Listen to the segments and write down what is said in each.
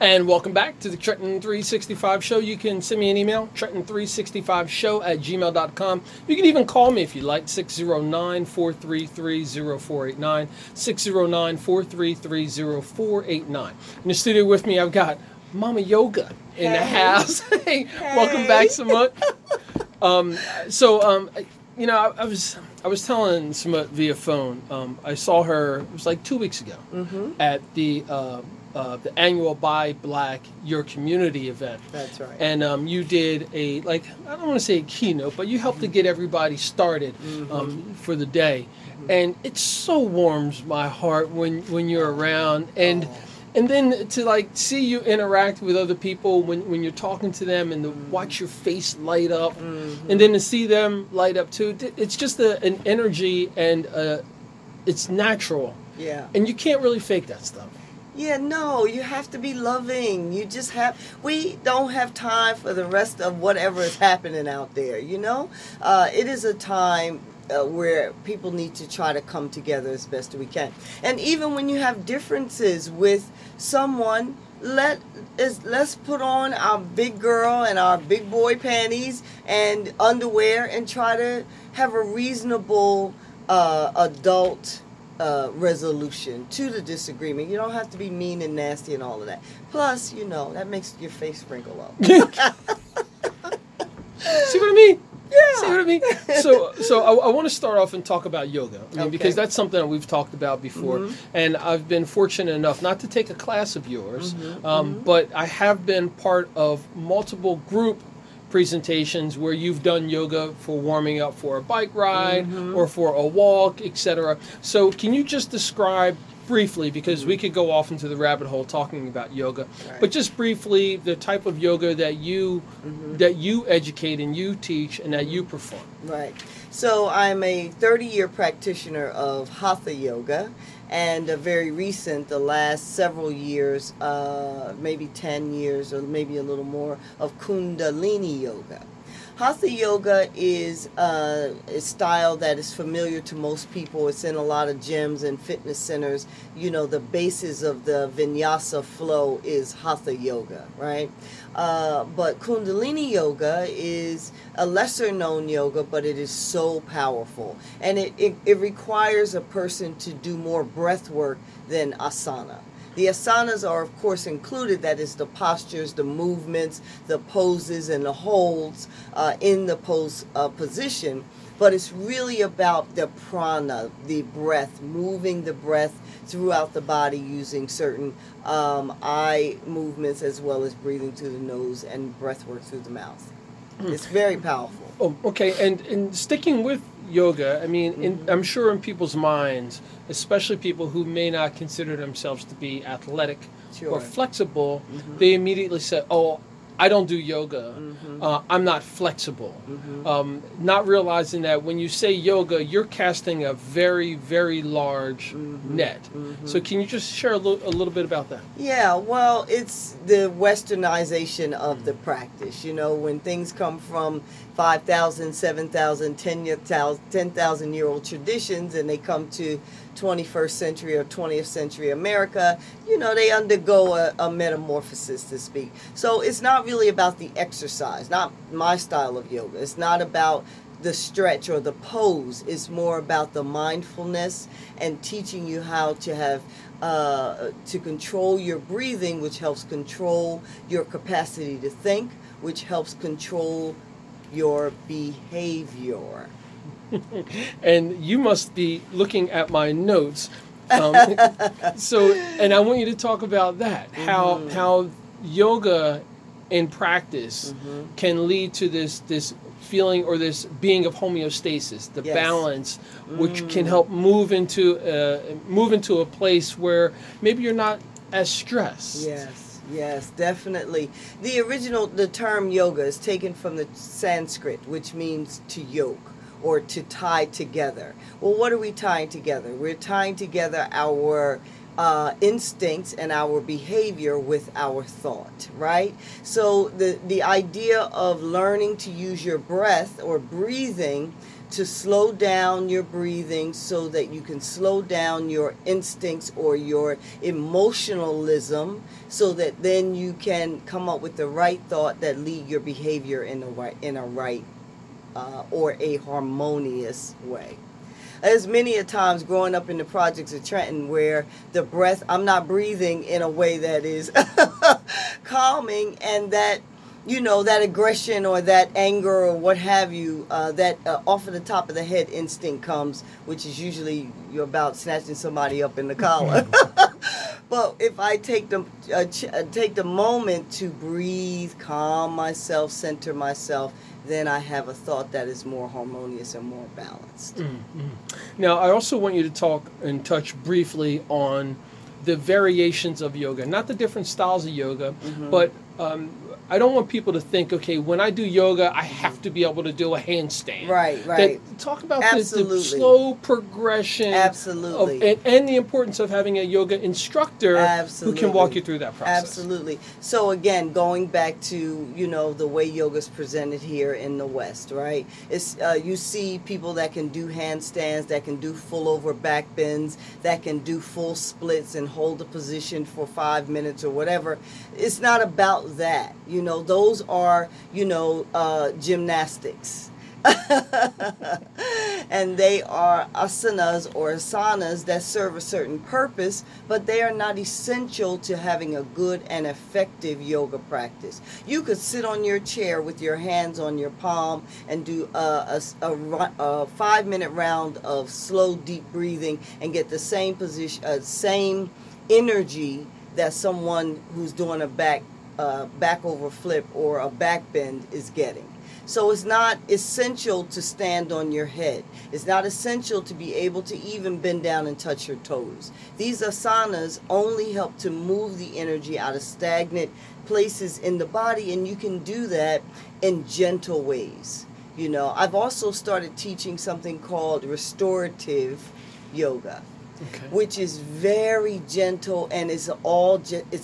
And welcome back to the Trenton 365 show. You can send me an email, trenton365show@gmail.com. You can even call me if you like, 609-433-0489, 609-433-0489. In the studio with me, I've got Mama Yoga in the house. Hey, welcome back, Samut. You know, I was telling Samut via phone. I saw her. It was like 2 weeks ago at the annual Buy Black Your Community event. That's right. And you did a, like, I don't want to say a keynote, but you helped to get everybody started for the day. And it so warms my heart when you're around and. And then to, like, see you interact with other people when you're talking to them and to watch your face light up and then to see them light up too, it's just an energy and it's natural. Yeah. And you can't really fake that stuff. Yeah, no, you have to be loving. You just have, we don't have time for the rest of whatever is happening out there, you know? It is a time where people need to try to come together as best we can. And even when you have differences with someone, let's put on our big girl and our big boy panties and underwear and try to have a reasonable adult resolution to the disagreement. You don't have to be mean and nasty and all of that. Plus, you know, that makes your face wrinkle up. See what I mean? Yeah. See what I mean? So I want to start off and talk about yoga, I mean, because that's something that we've talked about before. And I've been fortunate enough not to take a class of yours, but I have been part of multiple group presentations where you've done yoga for warming up for a bike ride or for a walk, etc. So can you just describe briefly, because we could go off into the rabbit hole talking about yoga, but just briefly the type of yoga that you educate and you teach and that you perform. Right. So I'm a 30-year practitioner of Hatha Yoga, and very recent, the last several years, maybe 10 years or maybe a little more, of Kundalini Yoga. Hatha Yoga is a style that is familiar to most people. It's in a lot of gyms and fitness centers. You know, the basis of the vinyasa flow is Hatha Yoga, right? But Kundalini Yoga is a lesser-known yoga, but it is so powerful. And it requires a person to do more breath work than asana. The asanas are, of course, included. That is the postures, the movements, the poses, and the holds in the pose position. But it's really about the prana, the breath, moving the breath throughout the body using certain eye movements as well as breathing through the nose and breath work through the mouth. It's very powerful. Oh, okay. And sticking with yoga, I mean, I'm sure in people's minds, especially people who may not consider themselves to be athletic or flexible, they immediately say, oh, I don't do yoga. I'm not flexible. Not realizing that when you say yoga, you're casting a very, very large net. So can you just share a little bit about that? Yeah, well, it's the westernization of the practice. You know, when things come from 5,000, 7,000, 10,000-year-old traditions and they come to 21st century or 20th century America, you know, they undergo a metamorphosis, to speak. So it's not really about the exercise, not my style of yoga. It's not about the stretch or the pose. It's more about the mindfulness and teaching you how to have to control your breathing, which helps control your capacity to think, which helps control your behavior. And you must be looking at my notes. And I want you to talk about that, how yoga in practice can lead to this feeling or this being of homeostasis, the balance, which can help move into a place where maybe you're not as stressed. Yes, definitely. The term yoga is taken from the Sanskrit, which means to yoke or to tie together. Well, what are we tying together? We're tying together our instincts and our behavior with our thought, right? So the idea of learning to use your breath or breathing to slow down your breathing so that you can slow down your instincts or your emotionalism so that then you can come up with the right thought that lead your behavior in a harmonious way. As many a times growing up in the projects of Trenton where the breath, I'm not breathing in a way that is calming, and that, you know, that aggression or that anger or what have you, that off of the top of the head instinct comes, which is usually you're about snatching somebody up in the collar. But if I take the moment to breathe, calm myself, center myself, then I have a thought that is more harmonious and more balanced. Mm-hmm. Now, I also want you to talk and touch briefly on the variations of yoga, not the different styles of yoga, mm-hmm. but I don't want people to think, okay, when I do yoga, I have to be able to do a handstand. Right. Talk about the slow progression. Absolutely. And the importance of having a yoga instructor Absolutely. Who can walk you through that process. Absolutely. So again, going back to, you know, the way yoga is presented here in the West, right? It's you see people that can do handstands, that can do full over back bends, that can do full splits and hold the position for 5 minutes or whatever. It's not about that. You know, those are, you know, gymnastics. And they are asanas that serve a certain purpose, but they are not essential to having a good and effective yoga practice. You could sit on your chair with your hands on your palm and do a 5-minute round of slow, deep breathing and get the same position, same energy that someone who's doing a back over flip or a back bend is getting. So it's not essential to stand on your head. It's not essential to be able to even bend down and touch your toes. These asanas only help to move the energy out of stagnant places in the body, and you can do that in gentle ways. You know, I've also started teaching something called restorative yoga. Okay. Which is very gentle, and it's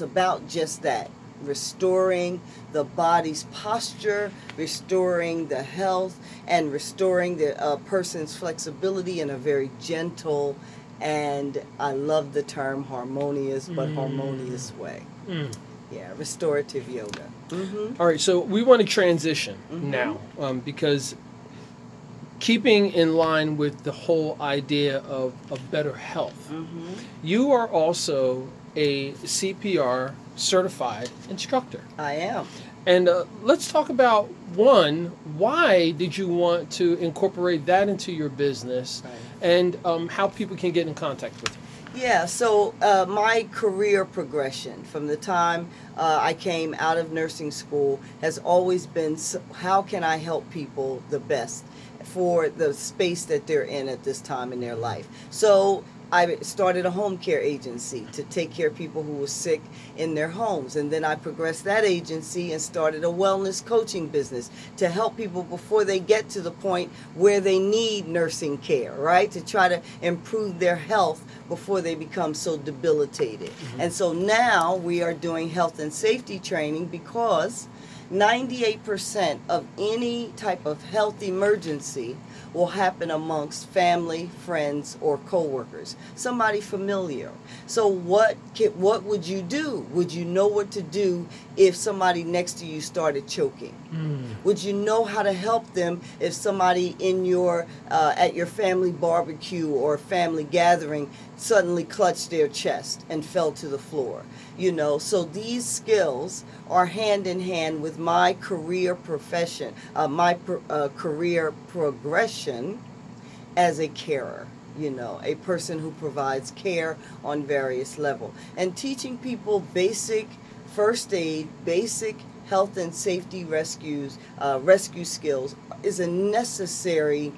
about just that. Restoring the body's posture, restoring the health, and restoring the person's flexibility in a very gentle and, I love the term, harmonious, but harmonious way. Mm. Yeah, restorative yoga. Mm-hmm. All right, so we want to transition now because keeping in line with the whole idea of better health, you are also a CPR certified instructor. I am. And let's talk about, one, why did you want to incorporate that into your business, right, and how people can get in contact with you? Yeah, so my career progression from the time I came out of nursing school has always been, how can I help people the best for the space that they're in at this time in their life? So I started a home care agency to take care of people who were sick in their homes. And then I progressed that agency and started a wellness coaching business to help people before they get to the point where they need nursing care, right? To try to improve their health before they become so debilitated. Mm-hmm. And so now we are doing health and safety training because 98% of any type of health emergency will happen amongst family, friends, or coworkers, somebody familiar. So what would you do? Would you know what to do if somebody next to you started choking? Mm. Would you know how to help them if somebody in your at your family barbecue or family gathering suddenly clutched their chest and fell to the floor? You know, so these skills are hand in hand with my career profession, career progression as a carer, you know, a person who provides care on various levels. And teaching people basic first aid, basic health and safety rescue skills is a necessary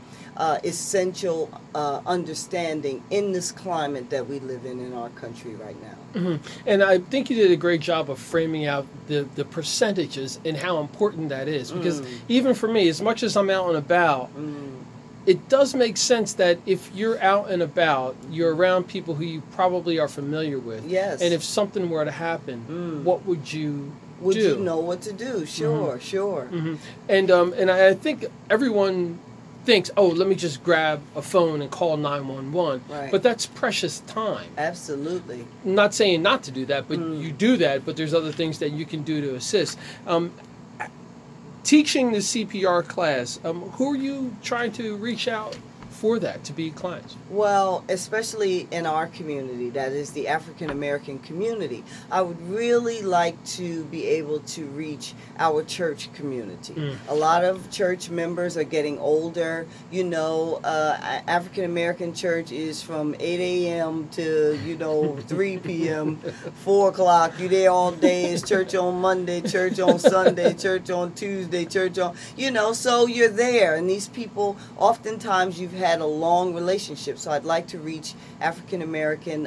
essential understanding in this climate that we live in our country right now. Mm-hmm. And I think you did a great job of framing out the percentages and how important that is. Because even for me, as much as I'm out and about, it does make sense that if you're out and about, you're around people who you probably are familiar with. Yes. And if something were to happen, what would you do? Would you know what to do? Sure, sure. Mm-hmm. And I think everyone thinks, oh, let me just grab a phone and call 911. Right. But that's precious time. Absolutely. I'm not saying not to do that, but you do that, but there's other things that you can do to assist. Teaching the CPR class, who are you trying to reach out for that, to be clients? Well, especially in our community, that is the African American community. I would really like to be able to reach our church community. A lot of church members are getting older. You know, African American church is from 8 a.m. to, you know, 3 p.m., 4 o'clock. You're there all day. It's church on Monday, church on Sunday, church on Tuesday, church on, you know, so you're there. And these people, oftentimes you've had a long relationship, so I'd like to reach African American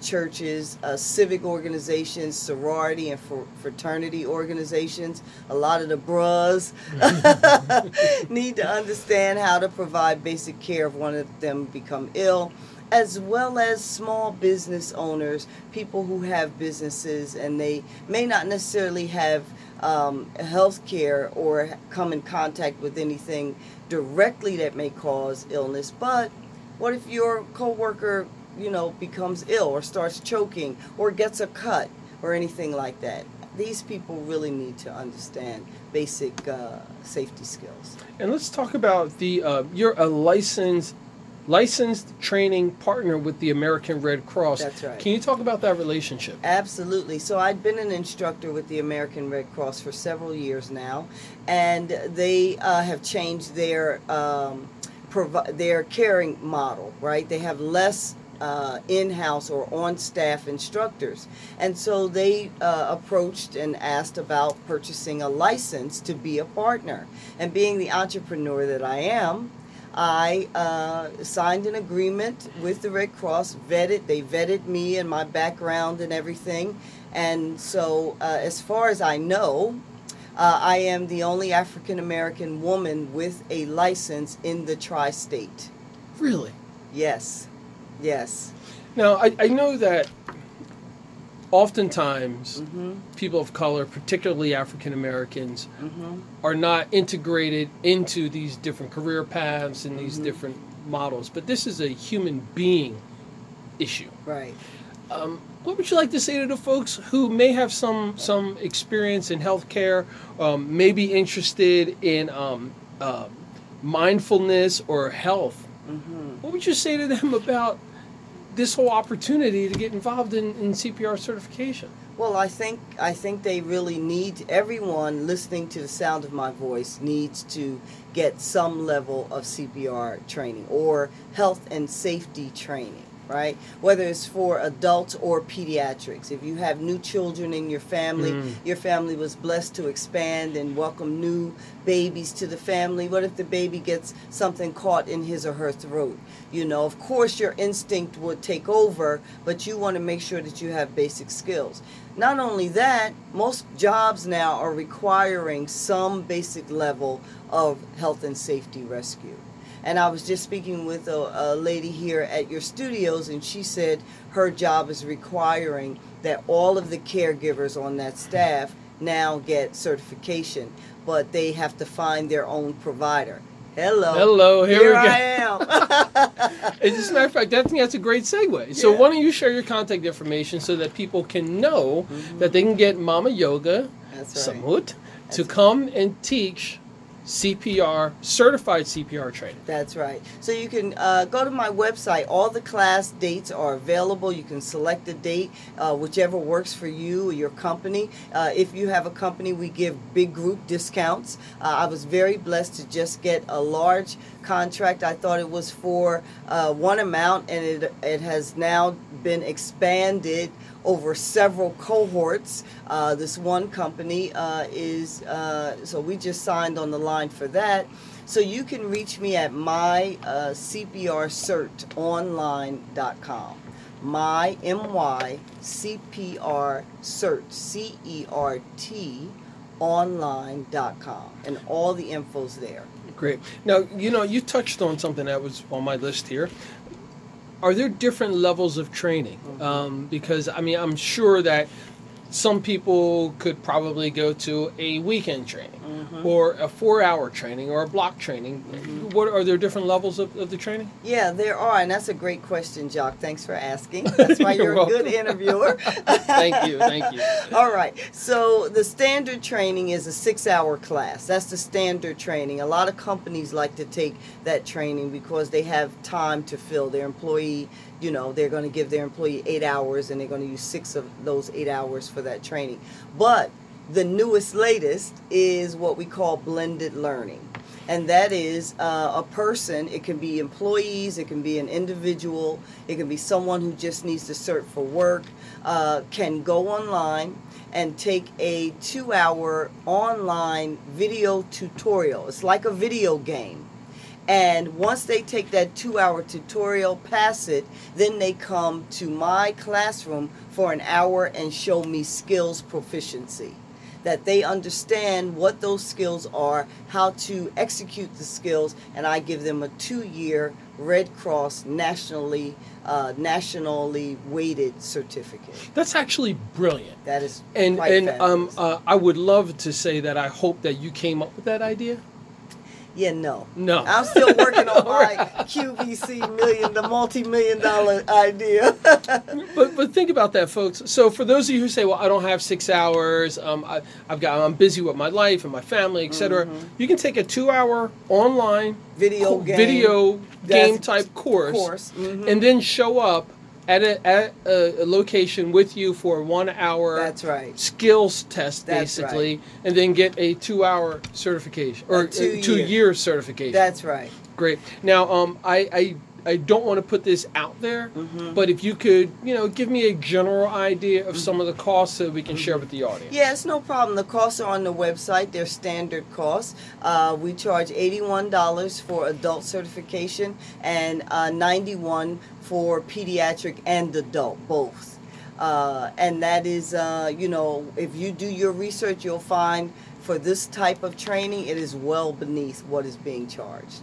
churches, civic organizations, sorority and fraternity organizations. A lot of the bros need to understand how to provide basic care if one of them become ill, as well as small business owners, people who have businesses and they may not necessarily have health care or come in contact with anything directly that may cause illness. But what if your coworker, you know, becomes ill or starts choking or gets a cut or anything like that? These people really need to understand basic safety skills. And let's talk about the you're a licensed training partner with the American Red Cross. That's right. Can you talk about that relationship? Absolutely. So I'd been an instructor with the American Red Cross for several years now, and they have changed their caring model, right? They have less in-house or on-staff instructors. And so they approached and asked about purchasing a license to be a partner. And being the entrepreneur that I am, I signed an agreement with the Red Cross, they vetted me and my background and everything. And so as far as I know, I am the only African American woman with a license in the tri-state. Really? Yes, yes. Now, I know that oftentimes people of color, particularly African Americans, are not integrated into these different career paths and these different models. But this is a human being issue. Right. What would you like to say to the folks who may have some experience in healthcare, may be interested in mindfulness or health? What would you say to them about this whole opportunity to get involved in CPR certification? Well, I think they really need, everyone listening to the sound of my voice needs to get some level of CPR training or health and safety training, right? Whether it's for adults or pediatrics. If you have new children in your family was blessed to expand and welcome new babies to the family. What if the baby gets something caught in his or her throat? You know, of course your instinct would take over, but you want to make sure that you have basic skills. Not only that, most jobs now are requiring some basic level of health and safety rescue. And I was just speaking with a lady here at your studios, and she said her job is requiring that all of the caregivers on that staff now get certification, but they have to find their own provider. Hello. Here I am. As a matter of fact, I think that's a great segue. Yeah. So why don't you share your contact information so that people can know that they can get Mama Yoga, Samut, to come and teach CPR, certified CPR training. That's right. So you can go to my website. All the class dates are available. You can select a date, whichever works for you or your company. If you have a company, we give big group discounts. I was very blessed to just get a large contract. I thought it was for one amount, and it has now been expanded over several cohorts. This one company is, so we just signed on the line for that. So you can reach me at mycprcertonline.com. My, M-Y, C-P-R, cert, C-E-R-T, online.com. And all the info's there. Great. Now, you know, you touched on something that was on my list here. Are there different levels of training? Because, I mean, I'm sure that some people could probably go to a weekend training or a 4-hour training or a block training. What are there different levels of the training? Yeah, there are, and that's a great question, Jock. Thanks for asking. That's why you're a good interviewer. Thank you. All right. So the standard training is a 6-hour class. That's the standard training. A lot of companies like to take that training because they have time to fill their employee. You know, they're going to give their employee 8 hours, and they're going to use 6 of those 8 hours for that training. But the newest, latest is what we call blended learning. And that is a person, it can be employees, it can be an individual, it can be someone who just needs to cert for work, can go online and take a 2-hour online video tutorial. It's like a video game. And once they take that 2-hour tutorial, pass it, then they come to my classroom for an hour and show me skills proficiency, that they understand what those skills are, how to execute the skills, and I give them a 2-year Red Cross nationally weighted certificate. That's actually brilliant. That is quite fabulous. I would love to say that I hope that you came up with that idea. Yeah, no. I'm still working on my QVC multi-million dollar idea. but think about that, folks. So for those of you who say, well, I don't have 6 hours, I'm busy with my life and my family, etc. You can take a 2-hour online video game type course. And then show up at a location with you for 1 hour skills test, basically, and then get a 2-hour certification or a two-year certification. That's right. Great. Now, I don't want to put this out there, but if you could, give me a general idea of some of the costs so we can share with the audience. Yeah, it's no problem. The costs are on the website. They're standard costs. We charge $81 for adult certification and $91 for pediatric and adult, both. And that is, if you do your research, you'll find for this type of training, it is well beneath what is being charged.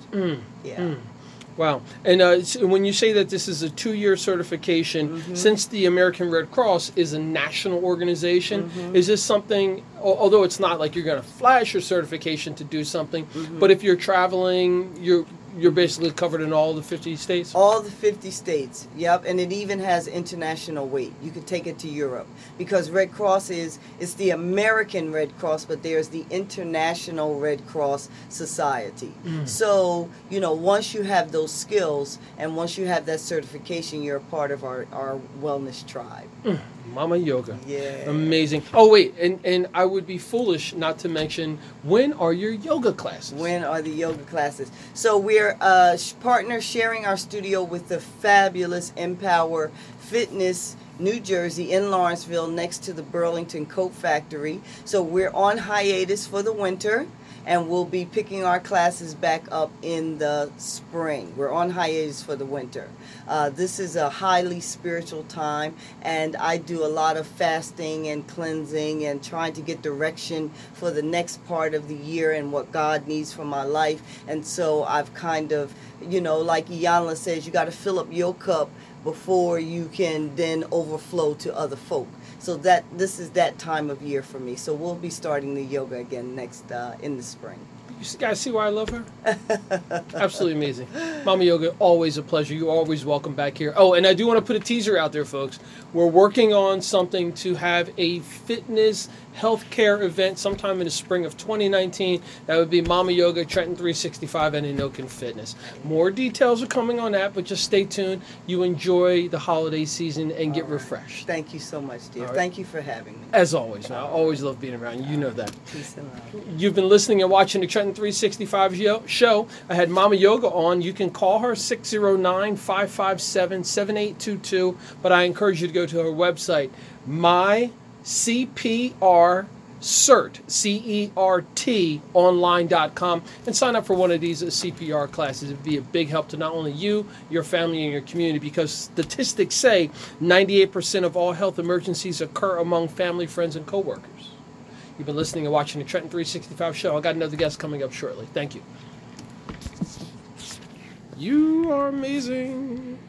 Wow. And when you say that this is a 2-year certification, since the American Red Cross is a national organization, is this something, although it's not like you're going to flash your certification to do something, but if you're traveling, you're basically covered in all the 50 states? All the 50 states, yep. And it even has international weight. You could take it to Europe because Red Cross it's the American Red Cross, but there's the International Red Cross Society. So, once you have those skills and once you have that certification, you're a part of our wellness tribe. Mama Yoga. Yeah. Amazing. Oh, wait. And I would be foolish not to mention, when are your yoga classes? When are the yoga classes? So we're a partner sharing our studio with the fabulous Empower Fitness New Jersey in Lawrenceville next to the Burlington Coat Factory. So we're on hiatus for the winter. And we'll be picking our classes back up in the spring. We're on hiatus for the winter. This is a highly spiritual time, and I do a lot of fasting and cleansing and trying to get direction for the next part of the year and what God needs for my life. And so I've kind of, like Iyanla says, you got to fill up your cup before you can then overflow to other folk. So this is that time of year for me. So we'll be starting the yoga again next in the spring. You guys see why I love her? Absolutely amazing. Mama Yoga, always a pleasure. You're always welcome back here. Oh, and I do want to put a teaser out there, folks. We're working on something to have a fitness healthcare event sometime in the spring of 2019. That would be Mama Yoga, Trenton 365, and Inokin Fitness. More details are coming on that, but just stay tuned. You enjoy the holiday season and get refreshed. Thank you so much, dear. Right. Thank you for having me. As always. I always love being around you. You know that. Peace and love. You've been listening and watching the Trenton 365 show. I had Mama Yoga on. You can call her 609-557-7822, but I encourage you to go to her website, mycprcertonline.com, and sign up for one of these CPR classes. It would be a big help to not only you, your family, and your community, because statistics say 98% of all health emergencies occur among family, friends, and coworkers. You've been listening and watching the Trenton 365 show. I got another guest coming up shortly. Thank you. You are amazing.